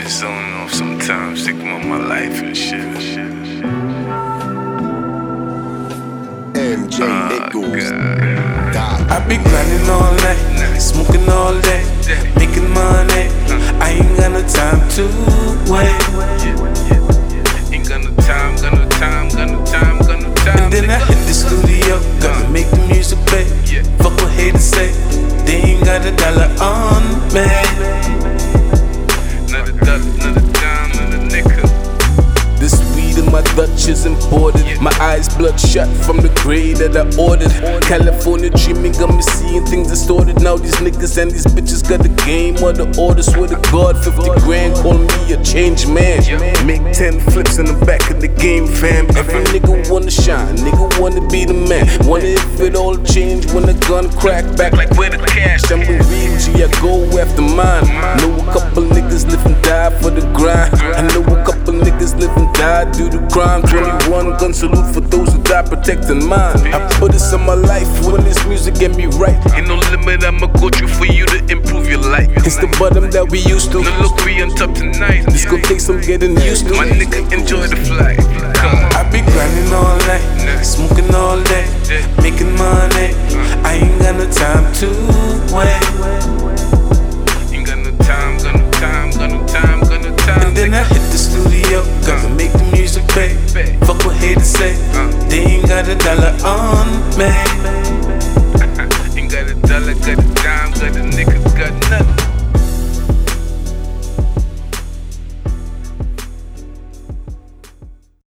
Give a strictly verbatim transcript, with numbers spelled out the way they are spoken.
been zoning off sometimes, thinking about my life and shit. And shit, and shit. M J uh, Nichols. God. I be grinding all night, smoking all day, making money. I ain't got no time to wait. Ain't got no time, got no time, got no time, got no time. And then I hit the studio, gotta make the music play. Fuck what haters say, they ain't got a dollar on me. Dutch is imported, my eyes bloodshot from the grey that I ordered. California dreaming, got me seeing things distorted. Now these niggas and these bitches got the game or the order. Swear to God, fifty grand, call me a change man. Make ten flips in the back of the game, fam. Every nigga wanna shine, nigga wanna be the man. Wonder if it all changed when the gun cracked back. Like where the cash, I'm with V G, I go after mine. Know a couple niggas live and die for the grind. I know a couple niggas live and die due to crime. Twenty-one gun salute for those who die protecting mine. I put this on my life when this music get me right. Ain't no limit, I'ma coach you for you to improve your life. It's the bottom that we used to. No, look, we on top tonight. This gon' take some getting used to. My nigga, enjoy the flight. I be grinding all night, smoking all day, making money. I ain't got no time to wait. Ain't got no time, got no time, got no time, got no time. And then I hit the studio, gotta make the music. Fuck what haters say, they ain't got a dollar on me.